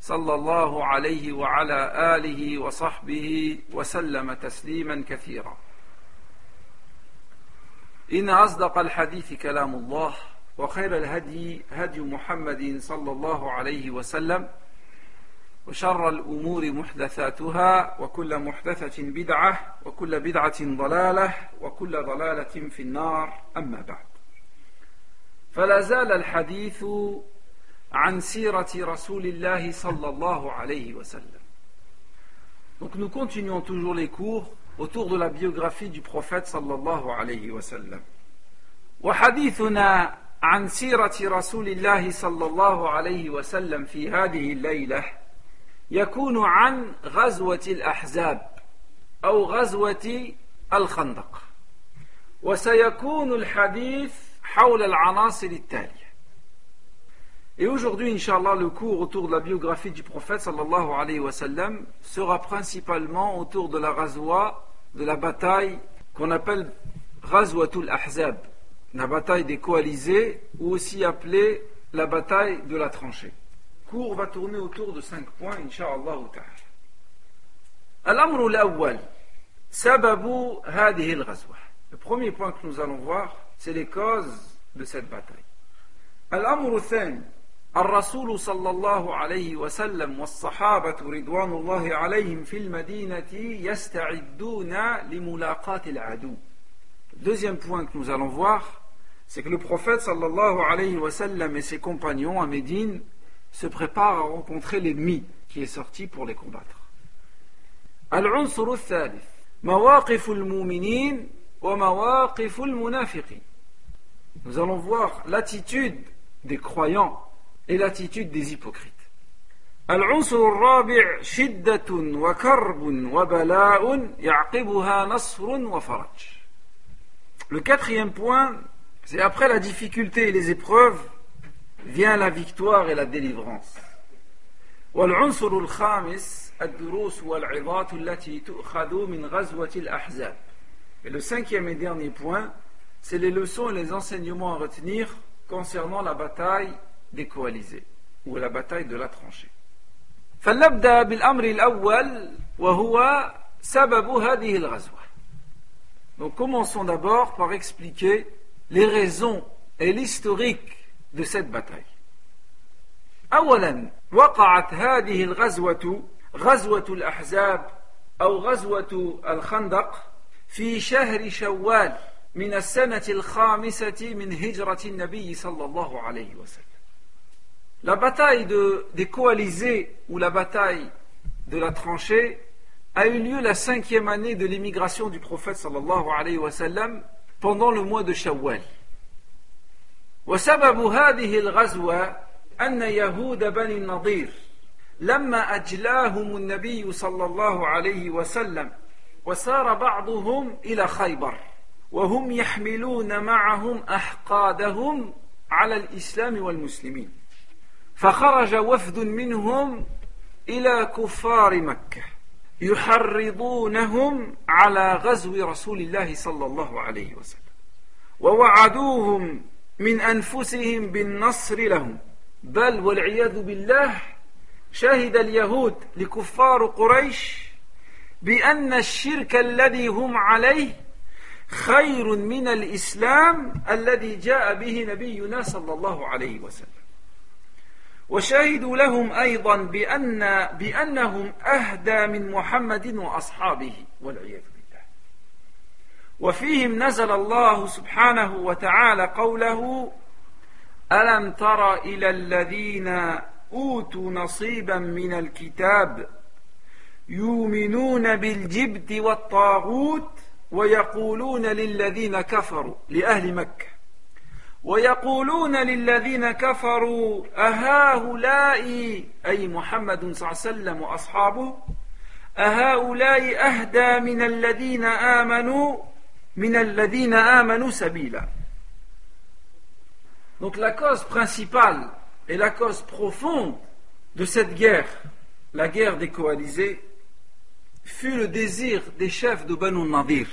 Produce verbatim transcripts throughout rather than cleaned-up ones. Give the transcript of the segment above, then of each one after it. صلى الله عليه وعلى آله وصحبه وسلم تسليما كثيرا إن أصدق الحديث كلام الله وخير الهدي هدي محمد صلى الله عليه وسلم وشر الأمور محدثاتها وكل محدثة بدعة وكل بدعة ضلالة وكل ضلالة في النار أما بعد فلا زال الحديث عن سيرة رسول الله صلى الله عليه وسلم. Donc nous continuons toujours les cours autour de la biographie du prophète sallallahu alayhi wa sallam. وحديثنا عن سيرة رسول الله صلى الله عليه وسلم في هذه الليلة يكون عن غزوة الأحزاب أو غزوة الخندق. وسيكون الحديث حول العناصر التالية. Et aujourd'hui, Inch'Allah, le cours autour de la biographie du prophète sallallahu alayhi wa sallam sera principalement autour de la ghazwa, de la bataille qu'on appelle Ghazwatul Ahzab, la bataille des coalisés ou aussi appelée la bataille de la tranchée. Le cours va tourner autour de cinq points, Inch'Allah ta'ala. Al-amru al-awwal, sababu hadhihi al-ghazwa. Le premier point que nous allons voir, c'est les causes de cette bataille. Al-amru al-thani, الرسول صلى الله عليه وسلم والصحابة رضوان الله عليهم في المدينة يستعدون لملاقاة العدو. Deuxième point que nous allons voir, c'est que le prophète sallallahu alayhi wa sallam et ses compagnons à Médine se préparent à rencontrer l'ennemi qui est sorti pour les combattre. Al-unsur al-thalith, mawaqif al-mu'minin wa mawaqif al-munafiqin. Nous allons voir l'attitude des croyants et l'attitude des hypocrites. Al-unsur al-rabi' shiddatun wa karbun wa bala'un ya'qibuha nasrun wa faraj. Le quatrième point, c'est après la difficulté et les épreuves, vient la victoire et la délivrance. Wal-unsur al-khamis ad-durus wal-'idat allati tu'khadhu min ghazwati al-ahzab. Et le cinquième et dernier point, c'est les leçons et les enseignements à retenir concernant la bataille des coalisés ou la bataille de la tranchée. فلنبدأ بالأمر الأول وهو سبب هذه الغزوة. Donc commençons d'abord par expliquer les raisons et l'historique de cette bataille. أولا وقعت هذه الغزوة غزوة الأحزاب أو غزوة الخندق في شهر شوال من السنة الخامسة من هجرة النبي صلى الله عليه وسلم. La bataille de, des coalisés ou la bataille de la tranchée a eu lieu la cinquième année de l'émigration du prophète sallallahu alayhi wa sallam pendant le mois de Shawwal. وسبب هذه الغزوة أن يهود بني النضير لما أجلاهم النبي صلى الله عليه وسلم وسار بعضهم إلى خيبر وهم يحملون معهم أحقادهم على الإسلام والمسلمين. فخرج وفد منهم إلى كفار مكة يحرضونهم على غزو رسول الله صلى الله عليه وسلم ووعدوهم من أنفسهم بالنصر لهم بل والعياذ بالله شهد اليهود لكفار قريش بأن الشرك الذي هم عليه خير من الإسلام الذي جاء به نبينا صلى الله عليه وسلم وشهدوا لهم أيضا بأن بأنهم أهدى من محمد وأصحابه والعياذ بالله وفيهم نزل الله سبحانه وتعالى قوله ألم تر إلى الذين أوتوا نصيبا من الكتاب يؤمنون بالجبت والطاغوت ويقولون للذين كفروا لأهل مكة ويقولون للذين كفروا أهؤلاء أي محمد صلى الله عليه وسلم وأصحابه أهؤلاء أهدى من الذين آمنوا من الذين آمنوا سبيلا. Donc la cause principale et la cause profonde de cette guerre, la guerre des coalisés, fut le désir des chefs de Banu Nadir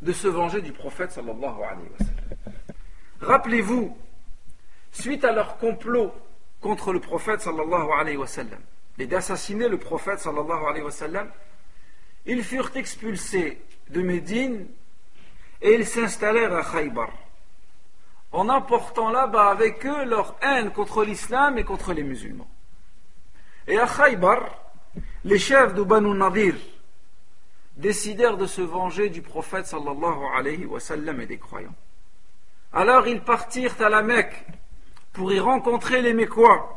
de se venger du prophète sallallahu alayhi wa sallam. Rappelez-vous, suite à leur complot contre le prophète sallallahu alayhi wa sallam et d'assassiner le prophète sallallahu alayhi wa sallam, ils furent expulsés de Médine et ils s'installèrent à Khaybar, en emportant là-bas avec eux leur haine contre l'islam et contre les musulmans. Et à Khaybar, les chefs de Banu Nadir décidèrent de se venger du prophète sallallahu alayhi wa sallam et des croyants. Alors ils partirent à la Mecque pour y rencontrer les Mécois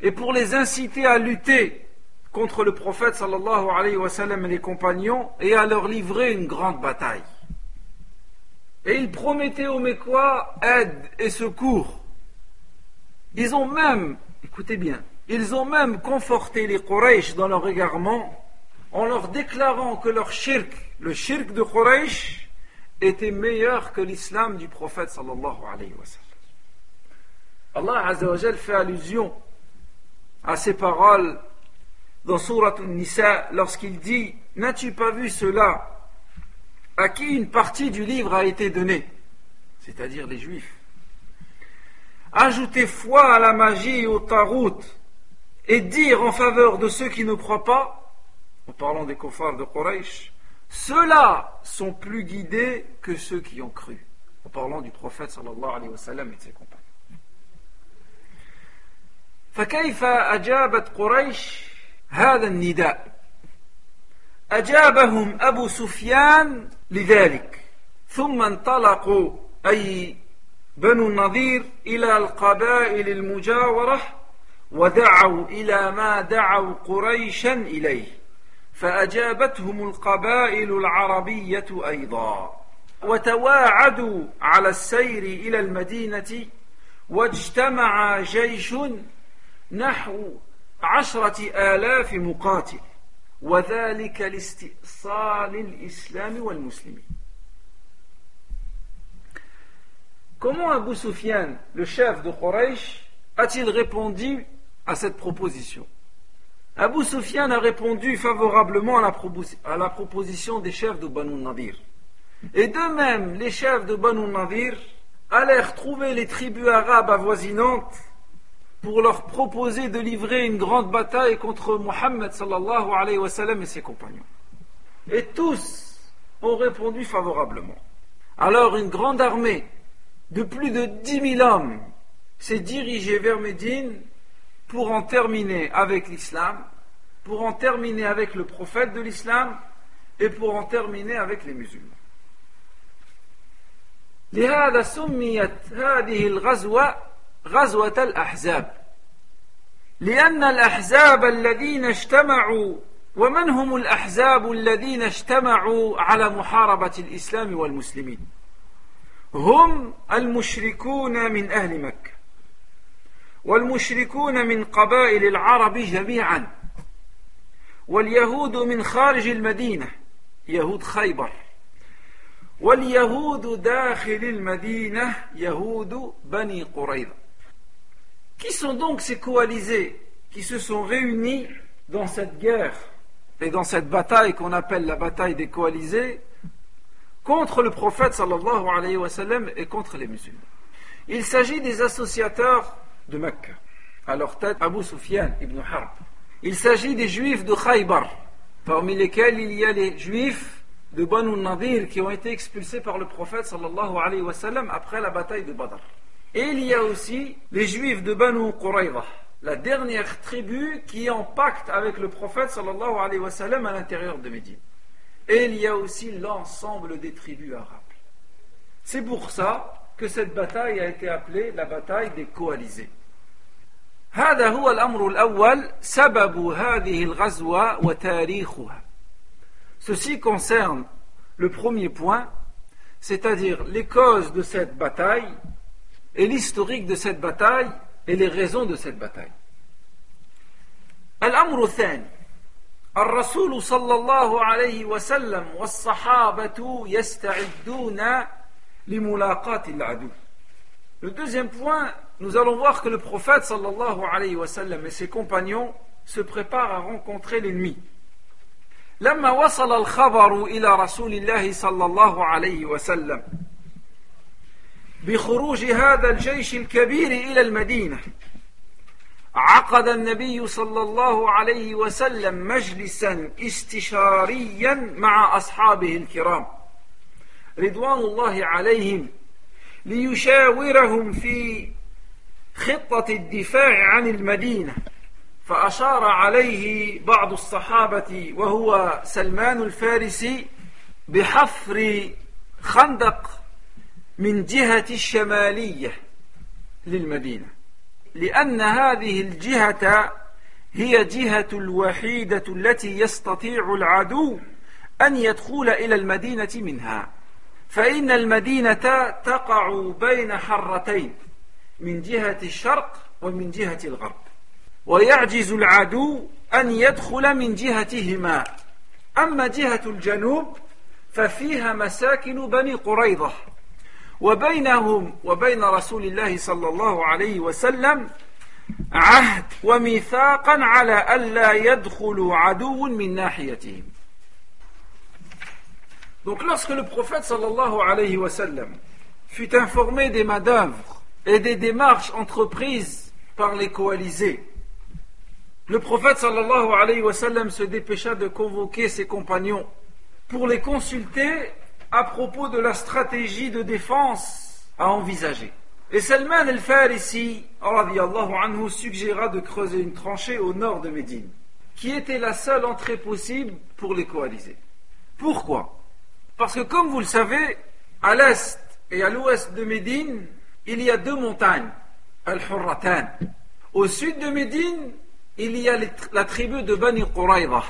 et pour les inciter à lutter contre le prophète sallallahu alayhi wa sallam et les compagnons, et à leur livrer une grande bataille. Et ils promettaient aux Mécois aide et secours. Ils ont même, écoutez bien, ils ont même conforté les Quraysh dans leur égarement en leur déclarant que leur shirk, le shirk de Quraysh, était meilleur que l'islam du prophète sallallahu alayhi wa sallam. Allah azza wa jal fait allusion à ces paroles dans Surat An-Nisa lorsqu'il dit: n'as-tu pas vu cela à qui une partie du livre a été donnée, c'est-à-dire les Juifs? Ajouter foi à la magie et au tarout et dire en faveur de ceux qui ne croient pas, en parlant des koufars de Quraysh, ceux-là sont plus guidés que ceux qui ont cru, en parlant du prophète sallallahu alayhi wa sallam et de ses compagnons. فكيف أجابت قريش هذا النداء؟ أجابهم أبو سفيان لذلك، ثم انطلقوا أي بنو النضير إلى القبائل المجاورة ودعوا إلى ما دعوا قريشا إليه، فأجابتهم القبائل العربية أيضا، وتواعدوا على السير إلى المدينة، واجتمع جيش نحو عشرة آلاف مقاتل وذلك لاستئصال الإسلام والمسلمين. Comment Abu Sufyan, le chef de Quraysh, a-t-il répondu à cette proposition? Abu Sufyan a répondu favorablement à la, propos- à la proposition des chefs de Banu Nadir. Et de même, les chefs de Banu Nadir allèrent trouver les tribus arabes avoisinantes pour leur proposer de livrer une grande bataille contre Muhammad sallallahu alayhi wa sallam et ses compagnons. Et tous ont répondu favorablement. Alors une grande armée de plus de dix mille hommes s'est dirigée vers Médine pour en terminer avec l'islam, pour en terminer avec le prophète de l'islam et pour en terminer avec les musulmans. لهذا سميت هذه الغزوة غزوة الأحزاب، لأن الأحزاب الذين اجتمعوا، ومن هم الأحزاب الذين اجتمعوا على محاربة الإسلام والمسلمين؟ هم المشركون من أهل مكة، والمشركون من قبائل العرب جميعا، واليهود من خارج المدينة، يهود خيبر، واليهود داخل المدينة، يهود بني قريظة. Qui sont donc ces coalisés qui se sont réunis dans cette guerre et dans cette bataille qu'on appelle la bataille des coalisés contre le prophète sallallahu alayhi wa sallam et contre les musulmans? Il s'agit des associateurs de Mecque, à leur tête Abu Sufyan ibn Harb. Il s'agit des juifs de Khaybar, parmi lesquels il y a les juifs de Banu Nadir qui ont été expulsés par le prophète sallallahu alayhi wa sallam après la bataille de Badr. Et il y a aussi les juifs de Banu Quraiza, la dernière tribu qui est en pacte avec le prophète sallallahu alayhi wa sallam à l'intérieur de Médine. Et il y a aussi l'ensemble des tribus arabes. C'est pour ça que cette bataille a été appelée la bataille des coalisés. هذا هو الأمر الأول سبب هذه الغزوة وتاريخها. Ceci concerne le premier point, c'est-à-dire les causes de cette bataille et l'historique de cette bataille et les raisons de cette bataille. Al-Amru Thani, الرسول صلى الله عليه وسلم والصحابة يستعدون لملاقاة العدو. Le deuxième point, nous allons voir que le prophète sallallahu alayhi wa sallam et ses compagnons se préparent à rencontrer l'ennemi. لما وصل الخبر إلى رسول الله صلى الله عليه وسلم بخروج هذا الجيش الكبير إلى المدينة عقد النبي صلى الله عليه وسلم مجلسا استشاريا مع أصحابه الكرام رضوان الله عليهم ليشاورهم في خطة الدفاع عن المدينة فأشار عليه بعض الصحابة وهو سلمان الفارسي بحفر خندق من جهة الشمالية للمدينة لأن هذه الجهة هي جهة الوحيدة التي يستطيع العدو أن يدخل إلى المدينة منها فإن المدينة تقع بين حرتين من جهة الشرق ومن جهة الغرب ويعجز العدو أن يدخل من جهتهما أما جهة الجنوب ففيها مساكن بني قريظة وبينهم وبين رسول الله صلى الله عليه وسلم عهد وميثاقا على ألا يدخل عدو من ناحيتهم. Donc lorsque le prophète sallallahu alayhi wa sallam fut informé des manœuvres et des démarches entreprises par les coalisés, le prophète sallallahu alayhi wa sallam se dépêcha de convoquer ses compagnons pour les consulter à propos de la stratégie de défense à envisager. Et Salman el-Farisi radiyallahu anhu suggéra de creuser une tranchée au nord de Médine, qui était la seule entrée possible pour les coalisés. Pourquoi ? Parce que comme vous le savez, à l'est et à l'ouest de Médine, il y a deux montagnes, Al-Hurratan. Au sud de Médine, il y a la tribu de Banu Quraiza.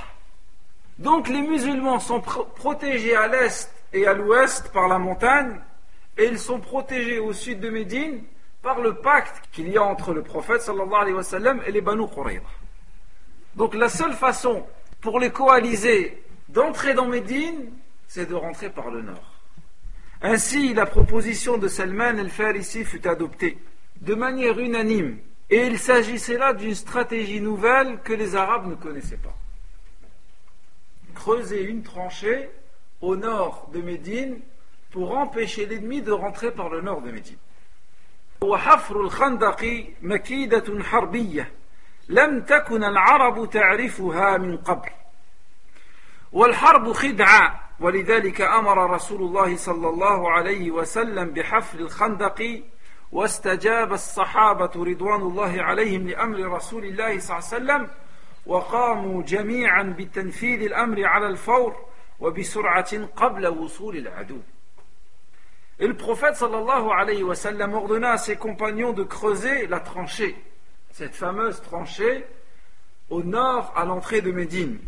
Donc les musulmans sont pro- protégés à l'est et à l'ouest par la montagne, et ils sont protégés au sud de Médine par le pacte qu'il y a entre le prophète sallallahu alayhi wa sallam et les Banu Quraiza. Donc la seule façon pour les coalisés d'entrer dans Médine, c'est de rentrer par le nord. Ainsi, la proposition de Salman el-Farisi fut adoptée de manière unanime, et il s'agissait là d'une stratégie nouvelle que les Arabes ne connaissaient pas. Creuser une tranchée au nord de Médine pour empêcher l'ennemi de rentrer par le nord de Médine. وحفر الخندق مكيدة حربية لم تكن العرب تعرفها من قبل والحرب خدعة ولذلك أمر رسول الله صلى الله عليه وسلم بحفر الخندق واستجاب الصحابة رضوان الله عليهم لأمر رسول الله صلى الله عليه وسلم وقاموا جميعا بتنفيذ الأمر على الفور وبسرعة قبل وصول العدو. Et le prophète صلى الله عليه وسلم ordonna à ses compagnons de creuser la tranchée, cette fameuse tranchée au nord à l'entrée de Médine.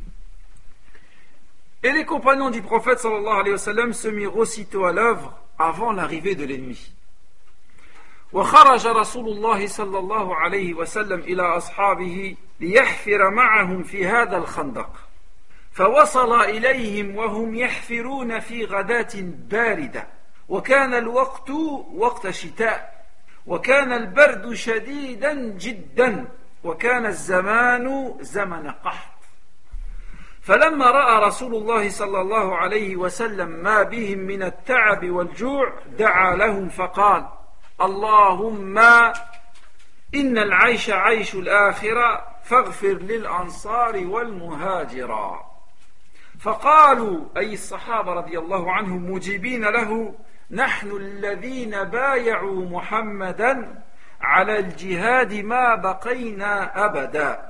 Et les compagnons du prophète sallallahu alayhi wa sallam se mirent aussitôt à l'œuvre avant l'arrivée de l'ennemi. وخرج رسول الله صلى الله عليه وسلم إلى أصحابه ليحفر معهم في هذا الخندق فوصل إليهم وهم يحفرون في غداة باردة وكان الوقت وقت شتاء وكان البرد شديدا جدا وكان الزمان زمن قحط فلما رأى رسول الله صلى الله عليه وسلم ما بهم من التعب والجوع دعا لهم فقال اللهم إن العيش عيش الآخرة فاغفر للأنصار والمهاجرة فقالوا أي الصحابة رضي الله عنهم مجيبين له نحن الذين بايعوا محمدا على الجهاد ما بقينا أبدا.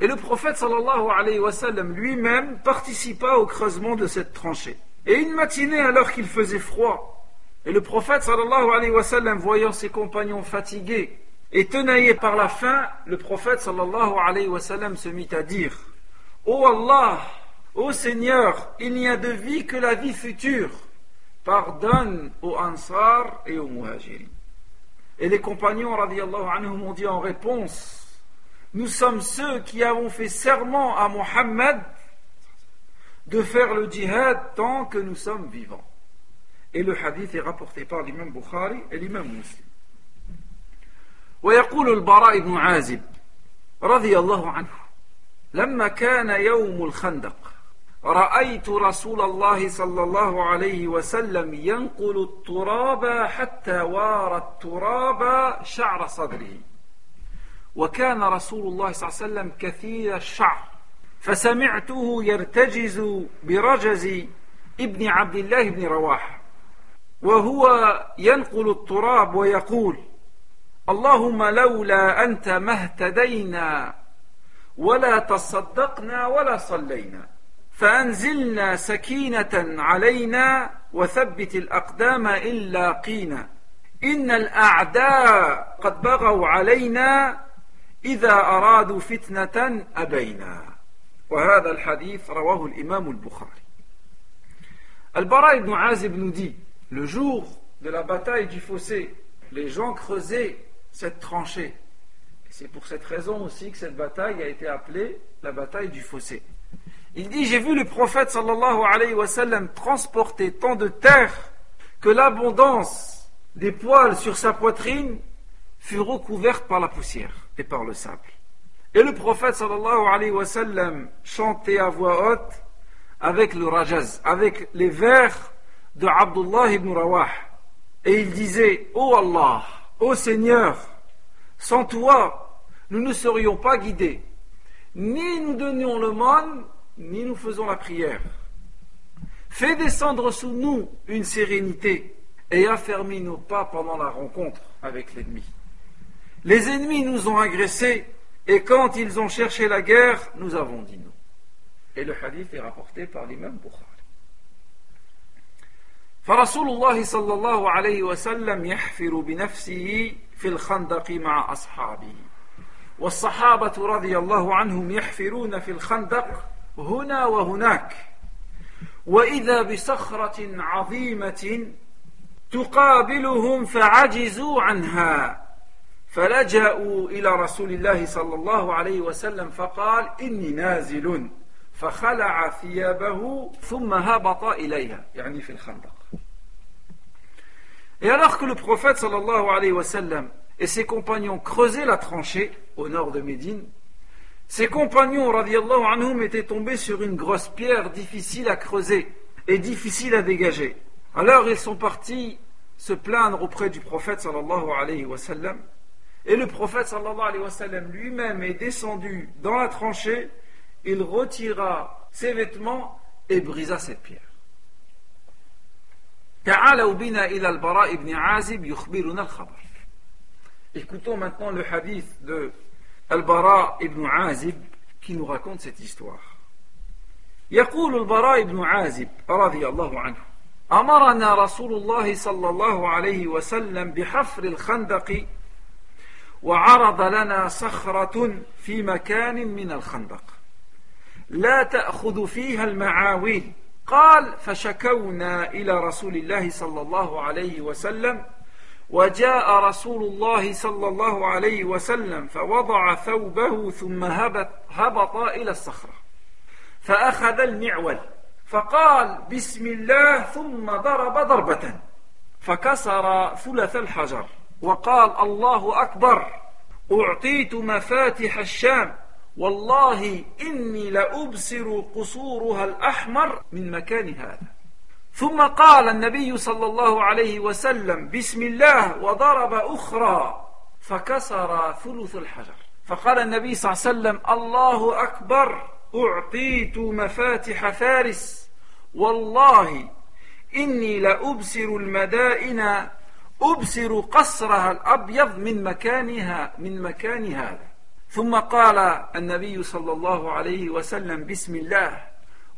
Et le prophète sallallahu alayhi wa sallam lui-même participa au creusement de cette tranchée. Et une matinée, alors qu'il faisait froid, et le prophète sallallahu alayhi wa sallam, voyant ses compagnons fatigués et tenaillés par la faim, le prophète sallallahu alayhi wa sallam se mit à dire « Ô Allah, ô Seigneur, il n'y a de vie que la vie future, pardonne aux Ansar et aux Muhajirin. » Et les compagnons, radiyallahu anhum, ont dit en réponse: nous sommes ceux qui avons fait serment à Muhammad de faire le djihad tant que nous sommes vivants. Et le hadith est rapporté par l'imam Bukhari et l'imam Muslim. ويقول البراء بن عازب رضي الله عنه: لما كان يوم الخندق رأيت رسول الله صلى الله عليه وسلم ينقل التراب حتى وار التراب شعر صدره. وكان رسول الله صلى الله عليه وسلم كثير الشعر فسمعته يرتجز برجز ابن عبد الله بن رواح وهو ينقل التراب ويقول: اللهم لولا أنت ما اهتدينا ولا تصدقنا ولا صلينا فأنزلنا سكينة علينا وثبت الأقدام إن لاقينا إن الأعداء قد بغوا علينا إذا أرادوا فتنة أبينا. وهذا الحديث رواه الإمام البخاري. Al-Bara ibn Azib nous dit: le jour de la bataille du fossé, les gens creusaient cette tranchée. C'est pour cette raison aussi que cette bataille a été appelée la bataille du fossé. Il dit: j'ai vu le prophète sallallahu alayhi wa sallam transporter tant de terre que l'abondance des poils sur sa poitrine fut recouverte par la poussière et par le sable. Et le prophète sallallahu alayhi wa sallam chantait à voix haute avec le rajaz, avec les vers de Abdullah ibn Rawah. Et il disait: ô Allah, ô Seigneur, sans toi, nous ne serions pas guidés, ni nous donnions l'aumône, ni nous faisons la prière. Fais descendre sous nous une sérénité et affermis nos pas pendant la rencontre avec l'ennemi. Les ennemis nous ont agressés et quand ils ont cherché la guerre, nous avons dit non. Et le hadith est rapporté par l'imam Bukhari. فرسول الله صلى الله عليه وسلم يحفر بنفسه في الخندق مع أصحابه والصحابة رضي الله عنهم يحفرون في الخندق هنا وهناك وإذا بصخرة عظيمة تقابلهم فعجزوا عنها فلجأوا إلى رسول الله صلى الله عليه وسلم فقال: إني نازل. فخلع ثيابه ثم هبط إليها يعني في الخندق. Et alors que le prophète sallallahu alayhi wa sallam et ses compagnons creusaient la tranchée au nord de Médine, ses compagnons radiyallahu anhum étaient tombés sur une grosse pierre difficile à creuser et difficile à dégager. Alors ils sont partis se plaindre auprès du prophète sallallahu alayhi wa sallam, et le prophète sallallahu alayhi wa sallam lui-même est descendu dans la tranchée, il retira ses vêtements et brisa cette pierre. تعالوا بنا إلى البراء بن عازب يخبرنا الخبر. Écoutons maintenant le hadith de Al-Bara ibn Azib qui nous raconte cette histoire. يقول البراء بن عازب رضي الله عنه: أمرنا رسول الله صلى الله عليه وسلم بحفر الخندق وعرض لنا صخرة في مكان من الخندق لا تأخذ فيها المعاويل. قال: فشكونا إلى رسول الله صلى الله عليه وسلم وجاء رسول الله صلى الله عليه وسلم فوضع ثوبه ثم هبط, هبط إلى الصخرة فأخذ المعول فقال: بسم الله، ثم ضرب ضربة فكسر ثلث الحجر وقال: الله أكبر، أعطيت مفاتيح الشام والله إني لأبصر قصورها الأحمر من مكان هذا. ثم قال النبي صلى الله عليه وسلم: بسم الله، وضرب أخرى فكسر ثلث الحجر. فقال النبي صلى الله عليه وسلم: الله أكبر، أعطيت مفاتح فارس والله إني لأبصر المدائن أبصر قصرها الأبيض من مكانها من مكان هذا. ثم قال النبي صلى الله عليه وسلم: بسم الله،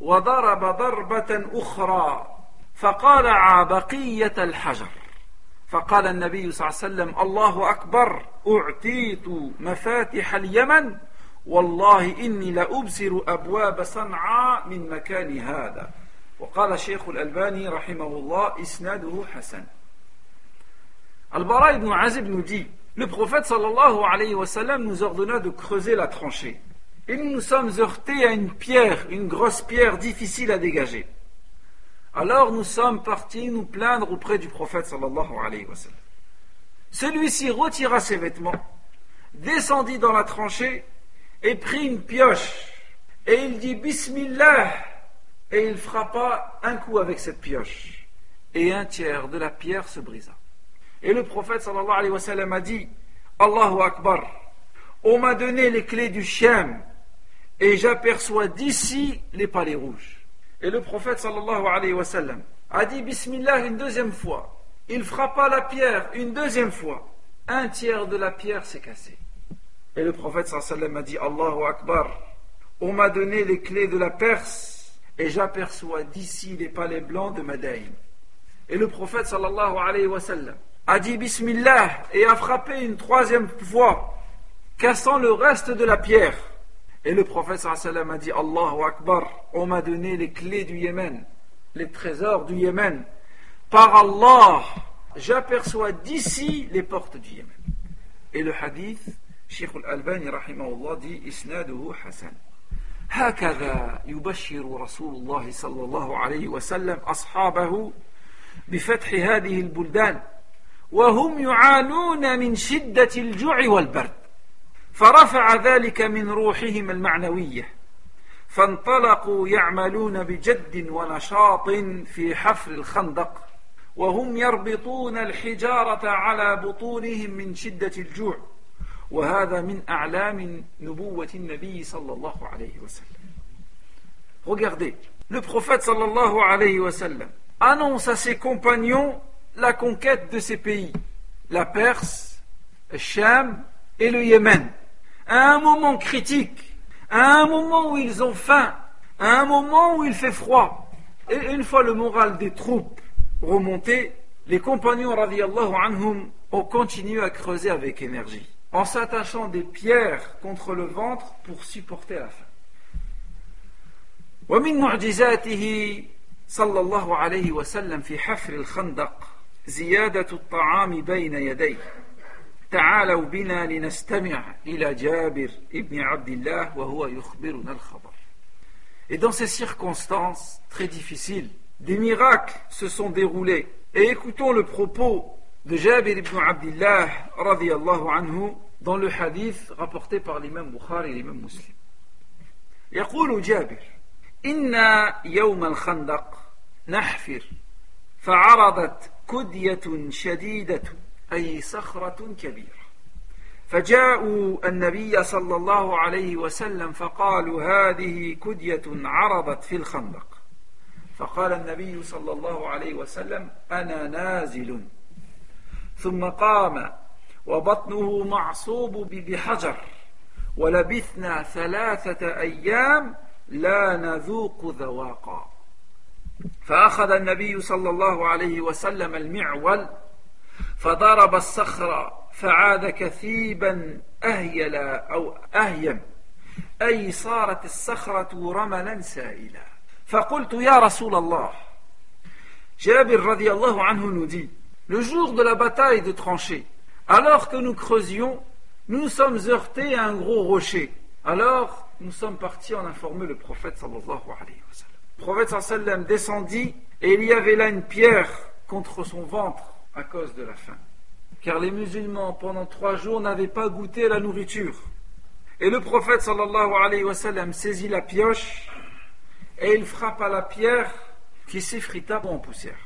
وضرب ضربة أخرى فقلع بقية الحجر. فقال النبي صلى الله عليه وسلم: الله أكبر، أعطيت مفاتيح اليمن والله إني لأبصر أبواب صنعاء من مكان هذا. وقال الشيخ الألباني رحمه الله: إسناده حسن. Al-Bara ibn Azib nous dit: le prophète sallallahu alayhi wa sallam nous ordonna de creuser la tranchée. Et nous nous sommes heurtés à une pierre, une grosse pierre difficile à dégager. Alors nous sommes partis nous plaindre auprès du prophète sallallahu alayhi wa sallam. Celui-ci retira ses vêtements, descendit dans la tranchée et prit une pioche. Et il dit: Bismillah. Et il frappa un coup avec cette pioche. Et un tiers de la pierre se brisa. Et le prophète sallallahu alayhi wa sallam a dit: Allahu Akbar, on m'a donné les clés du chien et j'aperçois d'ici les palais rouges. Et le prophète sallallahu alayhi wa sallam a dit Bismillah une deuxième fois. Il frappa la pierre une deuxième fois. Un tiers de la pierre s'est cassé. Et le prophète sallallahu alayhi wa sallam a dit: Allahu Akbar, on m'a donné les clés de la Perse et j'aperçois d'ici les palais blancs de Mada'in. Et le prophète sallallahu alayhi wa sallam a dit Bismillah et a frappé une troisième fois, cassant le reste de la pierre. Et le prophète sallallahu alayhi wa sallam a dit Allahu Akbar, on m'a donné les clés du Yémen, les trésors du Yémen. Par Allah, j'aperçois d'ici les portes du Yémen. Et le hadith, Cheikh Al-Albani rahimahullah dit Isnaduhu Hasan. هكذا يبشر رسول الله صلى الله عليه وسلم أصحابه بفتح هذه البلدان. وهم يعانون من شدة الجوع والبرد فرفع ذلك من روحهم المعنوية فانطلقوا يعملون بجد ونشاط في حفر الخندق وهم يربطون الحجارة على بطونهم من شدة الجوع وهذا من أعلام نبوة النبي صلى الله عليه وسلم. Regardez, le prophète صلى الله عليه وسلم annonce à ses compagnons la conquête de ces pays, la Perse, le Cham et le Yémen, à un moment critique, à un moment où ils ont faim, à un moment où il fait froid. Et une fois le moral des troupes remonté, les compagnons radiyallahu anhum ont continué à creuser avec énergie, en s'attachant des pierres contre le ventre pour supporter la faim. وَمِنْ مُعْجِزَاتِهِ صلى الله عليه وسلم في حفر الخندق زيادة الطعام بين يديه. تعالوا بنا لنستمع إلى جابر ابن عبد الله وهو يخبرنا الخبر. Et dans ces circonstances très difficiles, des miracles se sont déroulés. Et écoutons le propos de Jabir ibn Abdillah radiyallahu anhu dans le hadith rapporté par l'imam Bukhari et l'imam Muslim. يقول جابر: إنا يوم الخندق نحفر فعرضت كدية شديدة أي صخرة كبيرة فجاءوا النبي صلى الله عليه وسلم فقالوا هذه كدية عرضت في الخندق فقال النبي صلى الله عليه وسلم أنا نازل ثم قام وبطنه معصوب بحجر ولبثنا ثلاثة أيام لا نذوق ذواقا فأخذ النبي صلى الله عليه وسلم المعول فضرب الصخرة فعاد كثيبا أهيلا أو أهيم أي صارت الصخرة رملا سائلا فقلت يا رسول الله. Jabir radiyallahu anhu nous dit: le jour de la bataille de tranchées, alors que nous creusions, nous nous sommes heurtés à un gros rocher. Alors nous sommes partis en informer le prophète sallallahu alayhi wa sallam. Le prophète sallallahu alayhi wa sallam descendit et il y avait là une pierre contre son ventre à cause de la faim. Car les musulmans pendant trois jours n'avaient pas goûté la nourriture. Et le prophète sallallahu alayhi wa sallam saisit la pioche et il frappa la pierre qui s'effrita en poussière.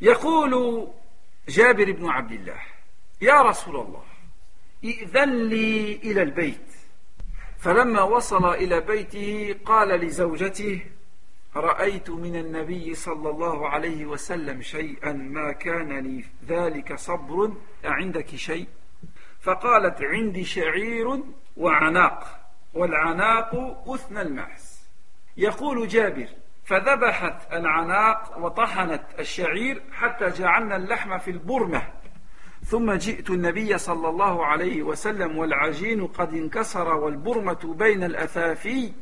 يقول جابر بن عبد الله: يا رسول الله ائذن لي إلى البيت. فلما وصل إلى بيته قال لزوجته: رأيت من النبي صلى الله عليه وسلم شيئا ما كان لي ذلك صبر أعندك شيء؟ فقالت: عندي شعير وعناق والعناق أثنى المعز. يقول جابر: فذبحت العناق وطحنت الشعير حتى جعلنا اللحم في البرمة ثم جئت النبي صلى الله عليه وسلم والعجين قد انكسر والبرمة بين الأثافي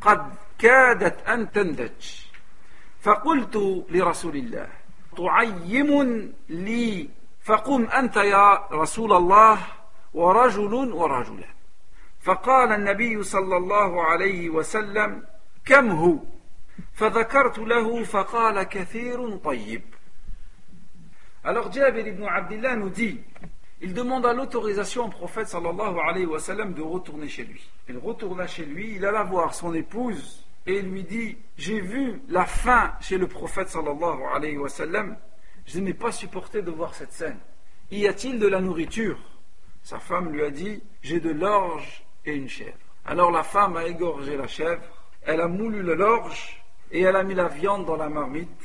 قد كادت أن تندج فقلت لرسول الله تعيم لي فقم أنت يا رسول الله ورجل ورجلان. فقال النبي صلى الله عليه وسلم كم هو؟ فذكرت له فقال كثير طيب. Alors Jabir ibn Abdillah nous dit, il demanda l'autorisation au prophète sallallahu alayhi wa sallam de retourner chez lui. Il retourna chez lui, il alla voir son épouse et il lui dit, j'ai vu la faim chez le prophète sallallahu alayhi wa sallam, je n'ai pas supporté de voir cette scène. Y a-t-il de la nourriture? Sa femme lui a dit, j'ai de l'orge et une chèvre. Alors la femme a égorgé la chèvre, elle a moulu le l'orge et elle a mis la viande dans la marmite.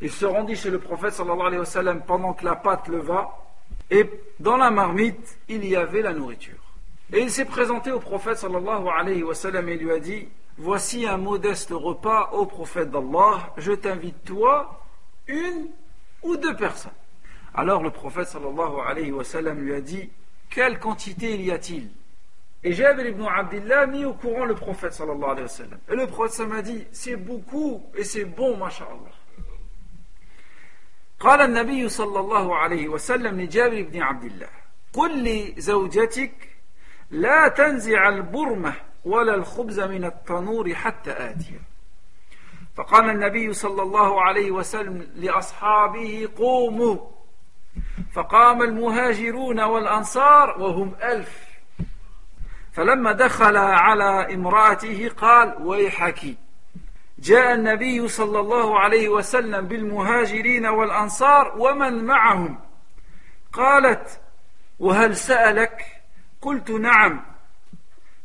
Il se rendit chez le prophète sallallahu alayhi wa sallam pendant que la pâte leva, et dans la marmite il y avait la nourriture. Et il s'est présenté au prophète sallallahu alayhi wa sallam et lui a dit, voici un modeste repas ô prophète d'Allah, je t'invite toi, une ou deux personnes. Alors le prophète sallallahu alayhi wa sallam lui a dit, quelle quantité y a-t-il? Et Jabir ibn Abdillah mit au courant le prophète sallallahu alayhi wa sallam. Et le prophète sallallahu alayhi wa sallam a dit, c'est beaucoup et c'est bon, masha'Allah. قال النبي صلى الله عليه وسلم لجابر بن عبد الله قل لزوجتك لا تنزع البرمة ولا الخبز من التنور حتى آتي. فقال النبي صلى الله عليه وسلم لأصحابه قوموا فقام المهاجرون والأنصار وهم ألف فلما دخل على امرأته قال ويحك جاء النبي صلى الله عليه وسلم بالمهاجرين والأنصار ومن معهم قالت وهل سألك؟ قلت نعم.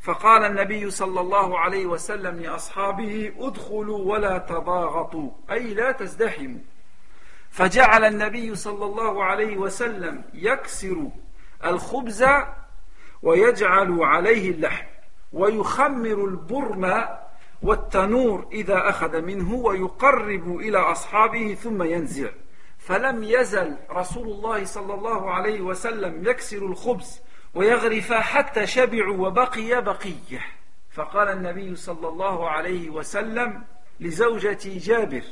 فقال النبي صلى الله عليه وسلم لأصحابه ادخلوا ولا تضاغطوا أي لا تزدحموا. فجعل النبي صلى الله عليه وسلم يكسر الخبز ويجعل عليه اللحم ويخمر البرم والتنور إذا أخذ منه ويقرب إلى أصحابه ثم ينزع. فلم يزل رسول الله صلى الله عليه وسلم يكسر الخبز ويغرف حتى شبعوا وبقي بقية. فقال النبي صلى الله عليه وسلم لزوجتي جابر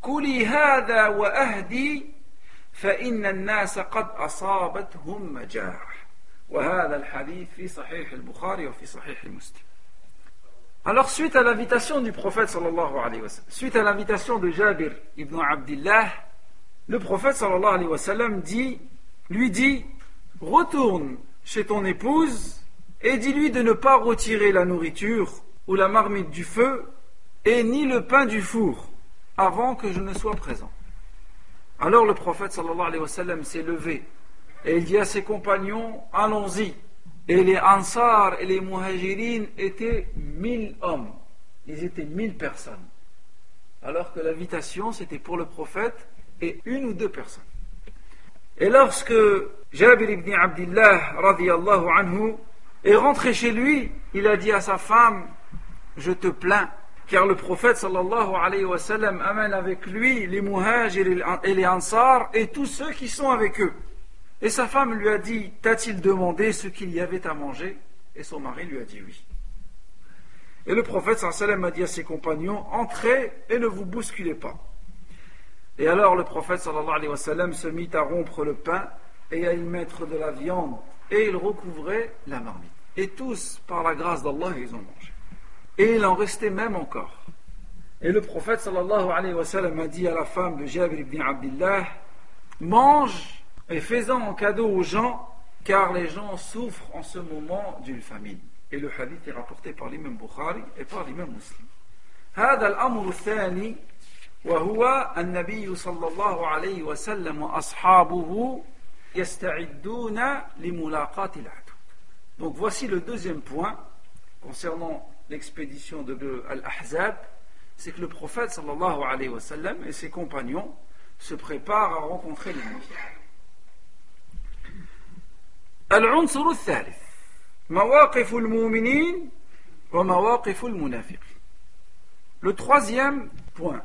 كلي هذا وأهدي فإن الناس قد أصابتهم مجاعة. وهذا الحديث في صحيح البخاري وفي صحيح مسلم. Alors suite à l'invitation du prophète sallallahu alayhi wa sallam, suite à l'invitation de Jabir ibn Abdillah, le prophète sallallahu alayhi wa sallam dit, lui dit, retourne chez ton épouse et dis-lui de ne pas retirer la nourriture ou la marmite du feu et ni le pain du four avant que je ne sois présent. Alors le prophète sallallahu alayhi wa sallam s'est levé et il dit à ses compagnons, allons-y. Et les Ansar et les Muhajirines étaient mille hommes. Ils étaient mille personnes. Alors que l'invitation, c'était pour le prophète et une ou deux personnes. Et lorsque Jabir ibn Abdillah, radiyallahu anhu, est rentré chez lui, il a dit à sa femme, je te plains, car le prophète, sallallahu alayhi wa sallam, amène avec lui les Muhajir et les Ansar et tous ceux qui sont avec eux. Et sa femme lui a dit, t'a-t-il demandé ce qu'il y avait à manger? Et son mari lui a dit oui. Et le prophète sallallahu alayhi wa sallam a dit à ses compagnons, entrez et ne vous bousculez pas. Et alors le prophète sallallahu alayhi wa sallam se mit à rompre le pain et à y mettre de la viande, et il recouvrait la marmite. Et tous, par la grâce d'Allah, ils ont mangé. Et il en restait même encore. Et le prophète sallallahu alayhi wa sallam a dit à la femme de Jabir ibn Abdillah, mange et faisant en cadeau aux gens, car les gens souffrent en ce moment d'une famine. Et le hadith est rapporté par l'imam Bukhari et par l'imam Muslim. هذا الأمر الثاني وهو النبي صلى الله عليه وسلم وأصحابه يستعدون لملاقاة العدو. Donc voici le deuxième point concernant l'expédition de Al-Ahzab, c'est que le prophète sallallahu alayhi wa sallam et ses compagnons se préparent à rencontrer les musulmans. العنصر الثالث مواقف المؤمنين ومواقف المنافقين. Le troisième point,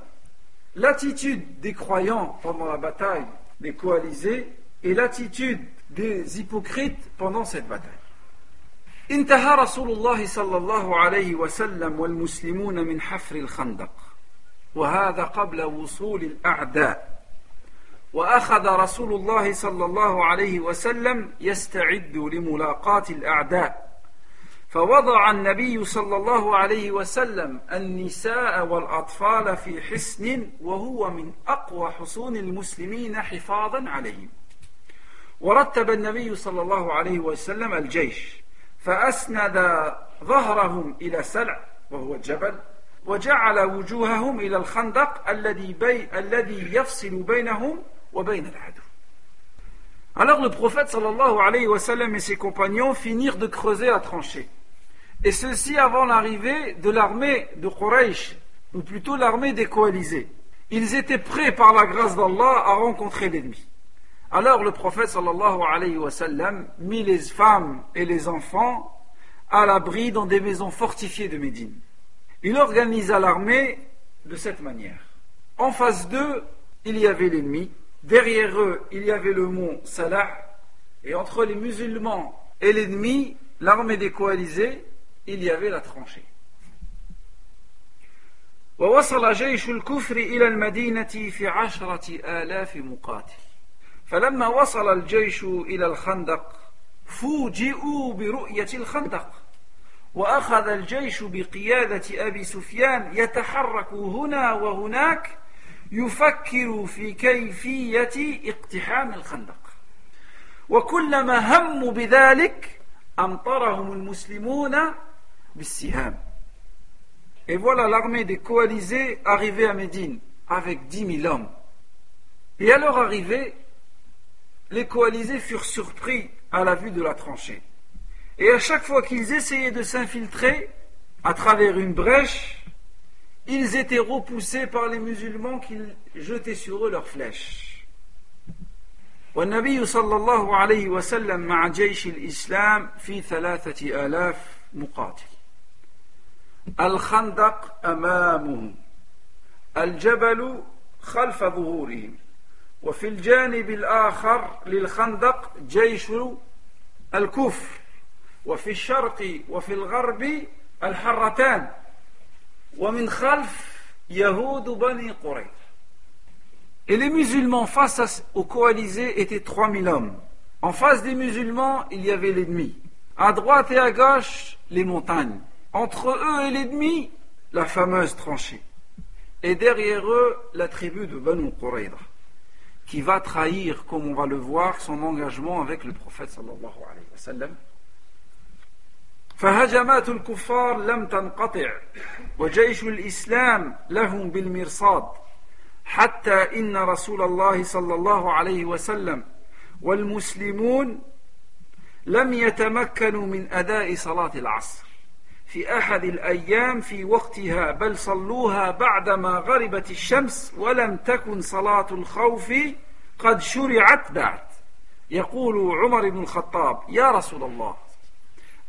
l'attitude des croyants pendant la bataille des coalisés et l'attitude des hypocrites pendant cette bataille. انتهى رسول الله صلى الله عليه وسلم والمسلمون من حفر الخندق وهذا قبل وصول الأعداء وأخذ رسول الله صلى الله عليه وسلم يستعد لملاقاة الأعداء فوضع النبي صلى الله عليه وسلم النساء والأطفال في حصن وهو من أقوى حصون المسلمين حفاظا عليهم ورتب النبي صلى الله عليه وسلم الجيش فأسند ظهرهم إلى سلع وهو الجبل وجعل وجوههم إلى الخندق الذي, بي... الذي يفصل بينهم وبين العدو. Alors le prophète sallallahu alayhi wa sallam et ses compagnons finirent de creuser la tranchée. Et ceci avant l'arrivée de l'armée de Quraysh, ou plutôt l'armée des coalisés. Ils étaient prêts par la grâce d'Allah à rencontrer l'ennemi. Alors le prophète sallallahu alayhi wa sallam mit les femmes et les enfants à l'abri dans des maisons fortifiées de Médine. Il organisa l'armée de cette manière. En face d'eux, il y avait l'ennemi. Derrière eux, il y avait le mont Salah, et entre les musulmans et l'ennemi, l'armée des coalisés, il y avait la tranchée. ووصل جيش الكفر إلى المدينة في عشرة آلاف مقاتل. فلما وصل الجيش إلى الخندق فوجئوا برؤية الخندق. وأخذ الجيش بقيادة أبي سفيان يتحرك هنا وهناك. يفكر في كيفية اقتحام الخندق وكلما هم بذلك أمطرهم المسلمون بالسهام. Et voilà l'armée des coalisés arrivée à Médine avec dix mille hommes. Et à leur arrivée, les coalisés furent surpris à la vue de la tranchée. Et à chaque fois qu'ils essayaient de s'infiltrer à travers une brèche, ils étaient repoussés par les musulmans qui jetaient sur eux leurs flèches. والنبي صلى الله عليه وسلم مع جيش الإسلام في ثلاثة آلاف مقاتل. الخندق أمامهم، الجبل خلف ظهورهم، وفي الجانب الآخر للخندق جيش الكفر، وفي الشرق وفي الغرب الحرتان. Et les musulmans face aux coalisés étaient trois mille hommes. En face des musulmans, il y avait l'ennemi. À droite et à gauche, les montagnes. Entre eux et l'ennemi, la fameuse tranchée. Et derrière eux, la tribu de Banu Quraiza, qui va trahir, comme on va le voir, son engagement avec le prophète sallallahu alayhi wa sallam. فهجمات الكفار لم تنقطع وجيش الإسلام لهم بالمرصاد حتى إن رسول الله صلى الله عليه وسلم والمسلمون لم يتمكنوا من أداء صلاة العصر في أحد الأيام في وقتها بل صلوها بعدما غربت الشمس ولم تكن صلاة الخوف قد شرعت بعد يقول عمر بن الخطاب يا رسول الله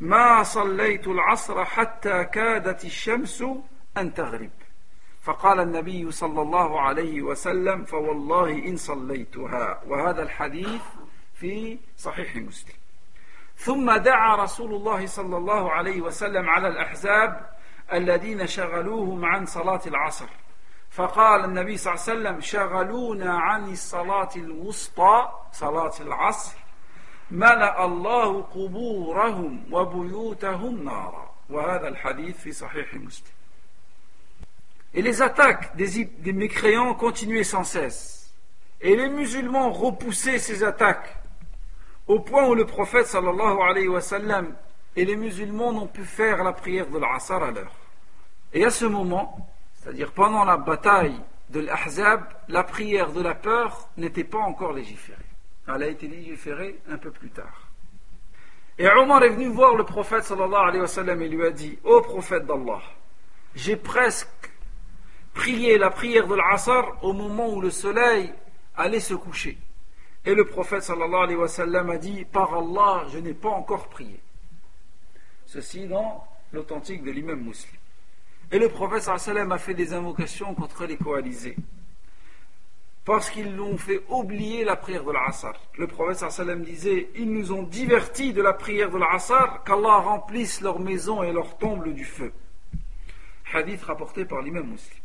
ما صليت العصر حتى كادت الشمس أن تغرب فقال النبي صلى الله عليه وسلم فوالله إن صليتها وهذا الحديث في صحيح مسلم ثم دعا رسول الله صلى الله عليه وسلم على الأحزاب الذين شغلوهم عن صلاة العصر فقال النبي صلى الله عليه وسلم شغلونا عن الصلاة الوسطى صلاة العصر ملأ الله قبورهم وبيوتهم نارا وهذا الحديث في صحيح مسلم. Et les attaques des, des mécréants continuaient sans cesse. Et les musulmans repoussaient ces attaques au point où le prophète sallallahu alayhi wa sallam et les musulmans n'ont pu faire la prière de l'Asr à l'heure. Et à ce moment, c'est-à-dire pendant la bataille de l'Ahzab, la prière de la peur n'était pas encore légiférée. Elle a été légiférée un peu plus tard. Et Omar est venu voir le prophète sallallahu alayhi wa sallam et lui a dit ô prophète d'Allah, j'ai presque prié la prière de l'Asr au moment où le soleil allait se coucher. Et le prophète sallallahu alayhi wa sallam a dit par Allah, je n'ai pas encore prié. Ceci dans l'authentique de l'imam Muslim. Et le prophète sallallahu alayhi wa sallam a fait des invocations contre les coalisés, parce qu'ils l'ont fait oublier la prière de l'Asr. Le prophète sallallahu alayhi wa sallam disait, ils nous ont divertis de la prière de l'Asr, qu'Allah remplisse leurs maisons et leurs tombes du feu. Hadith rapporté par l'imam Muslim.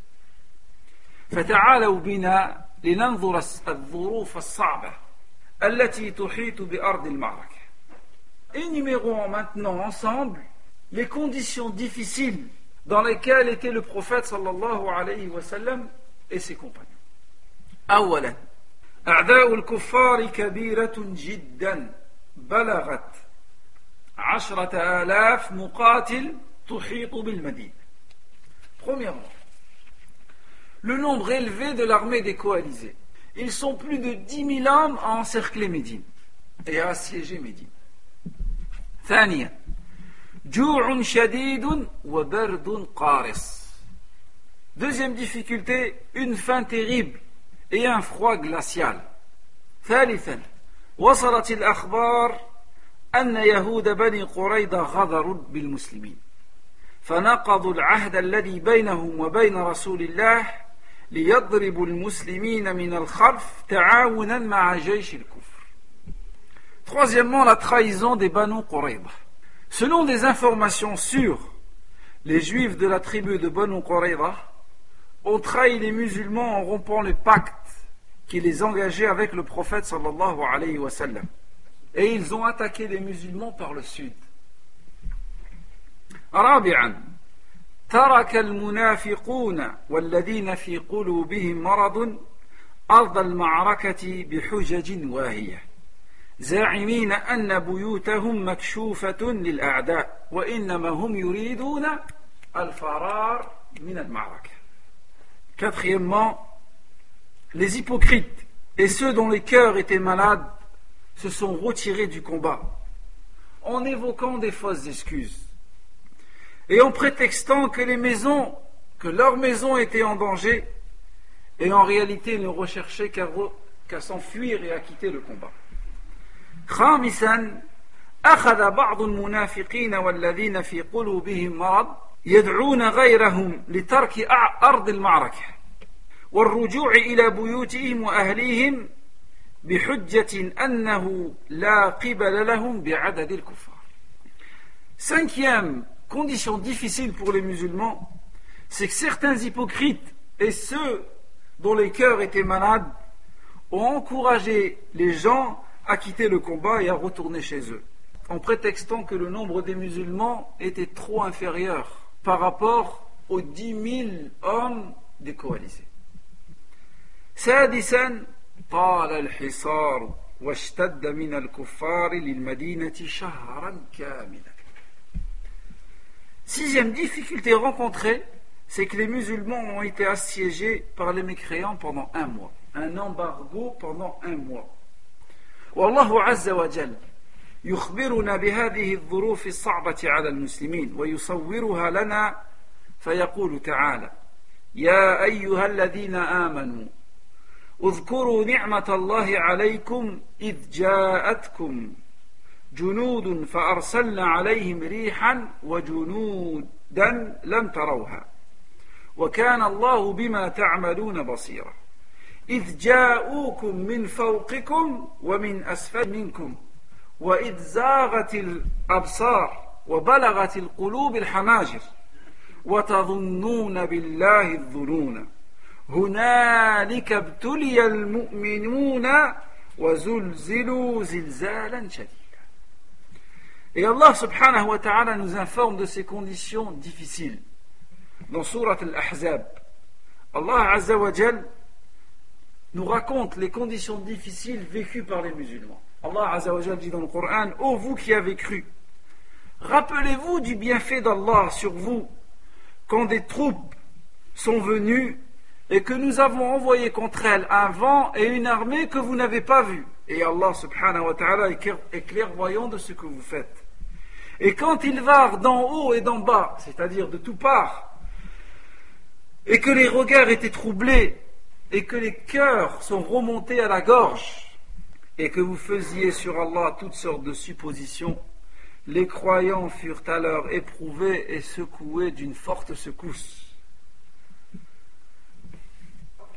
فَتَعَالَوْ بِنَا لننظر الظروف الصعبة التي تحيط بأرض المعركة. Énumérons maintenant ensemble les conditions difficiles dans lesquelles était le prophète sallallahu alayhi wa sallam et ses compagnons. أولا أعداء الكفار كبيرة جدا بلغت عشرة آلاف مقاتل تحيط بالمدينة. Premièrement, le nombre élevé de l'armée des coalisés. Ils sont plus de dix mille hommes à encercler Médine et à assiéger Médine. ثانيا جوع شديد وبرد قارس. Deuxième difficulté, une faim terrible et un froid glacial. ثالثا وصلت الأخبار أن يهود بني قريظة غدروا بالمسلمين فنقضوا العهد الذي بينهم وبين رسول الله ليضربوا المسلمين من الخلف تعاونا مع جيش الكفر. Troisièmement, la trahison des Banu Quraiza. Selon des informations sûres, les Juifs de la tribu de Banu Quraiza ont trahi les musulmans en rompant le pacte qui les engageait avec le prophète sallallahu alayhi wa sallam. Et ils ont attaqué les musulmans par le sud. رابعا ترك المنافقون والذين في قلوبهم مرض أرض المعركة بحجج واهية زاعمين أن بيوتهم مكشوفة للأعداء وإنما هم يريدون الفرار من المعركة. Quatrièmement, les hypocrites et ceux dont les cœurs étaient malades se sont retirés du combat en évoquant des fausses excuses et en prétextant que les maisons, que leurs maisons étaient en danger, et en réalité ne recherchaient qu'à, re, qu'à s'enfuir et à quitter le combat. خامسا أخذ بعض المنافقين والذين في قلوبهم مرض يدعون غيرهم لترك أرض المعركة والرجوع إلى بيوتهم وأهليهم بحجة أنه لا قبل لهم بعدد الكفار. Cinquième condition difficile pour les musulmans, c'est que certains hypocrites et ceux dont les cœurs étaient malades ont encouragé les gens à quitter le combat et à retourner chez eux, en prétextant que le nombre des musulmans était trop inférieur par rapport aux dix mille hommes des coalisés. سادسا طال الحصار واشتد من الكفار للمدينة شهرا كاملا. Sixième difficulté rencontrée, c'est que les musulmans ont été assiégés par les mécréants pendant un mois. Un embargo pendant un mois. Wallahu azza wa jal yukhbiruna bihadihi al-dhuruf as-sa'bati 'ala al-muslimin wa yusawwiruha lana fayaqulu ta'ala ya ayyuha alladhina amanu udhkuru ni'mata Allahi 'alaykum idh ja'atkum جنود فأرسلنا عليهم ريحا وجنودا لم تروها وكان الله بما تعملون بصيرا إذ جاءوكم من فوقكم ومن أسفل منكم وإذ زاغت الأبصار وبلغت القلوب الحناجر وتظنون بالله الظنون هنالك ابتلي المؤمنون وزلزلوا زلزالا شديدا. Et Allah subhanahu wa ta'ala nous informe de ces conditions difficiles. Dans Sourate Al-Ahzab, Allah azza wa jal nous raconte les conditions difficiles vécues par les musulmans. Allah azza wa jal dit dans le Coran, « Ô vous qui avez cru, rappelez-vous du bienfait d'Allah sur vous quand des troupes sont venues et que nous avons envoyé contre elles un vent et une armée que vous n'avez pas vue. Et Allah subhanahu wa ta'ala est clairvoyant de ce que vous faites. Et quand il va d'en haut et d'en bas, c'est-à-dire de toutes parts, et que les regards étaient troublés, et que les cœurs sont remontés à la gorge, et que vous faisiez sur Allah toutes sortes de suppositions, les croyants furent alors éprouvés et secoués d'une forte secousse.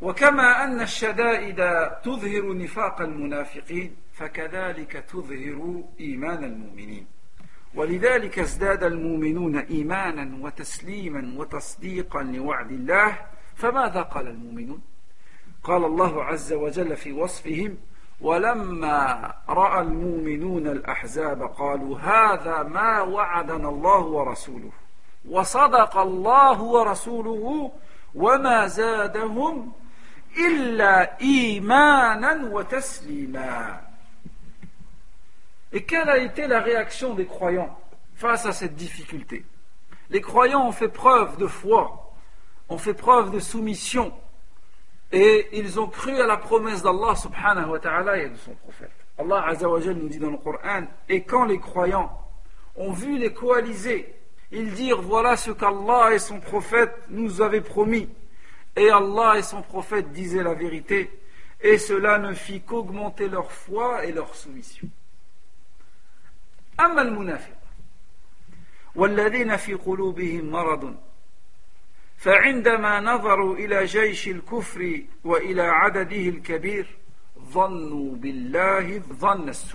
وكما أن الشدائد تظهر نفاق المنافقين فكذلك تظهر إيمان المؤمنين ولذلك ازداد المؤمنون إيمانا وتسليما وتصديقا لوعد الله فماذا قال المؤمنون قال الله عز وجل في وصفهم ولما رأى المؤمنون الأحزاب قالوا هذا ما وعدنا الله ورسوله وصدق الله ورسوله وما زادهم إلا إيمانا وتسليما. Et quelle a été la réaction des croyants face à cette difficulté? Les croyants ont fait preuve de foi, ont fait preuve de soumission, et ils ont cru à la promesse d'Allah subhanahu wa ta'ala et de son prophète. Allah azza wa jal nous dit dans le Coran, et quand les croyants ont vu les coalisés, ils dirent voilà ce qu'Allah et son prophète nous avaient promis, et Allah et son prophète disaient la vérité, et cela ne fit qu'augmenter leur foi et leur soumission. أما المنافق والذين في قلوبهم مرض فعندما نظروا إلى جيش الكفر وإلى عدده الكبير ظنوا بالله ظن السوء.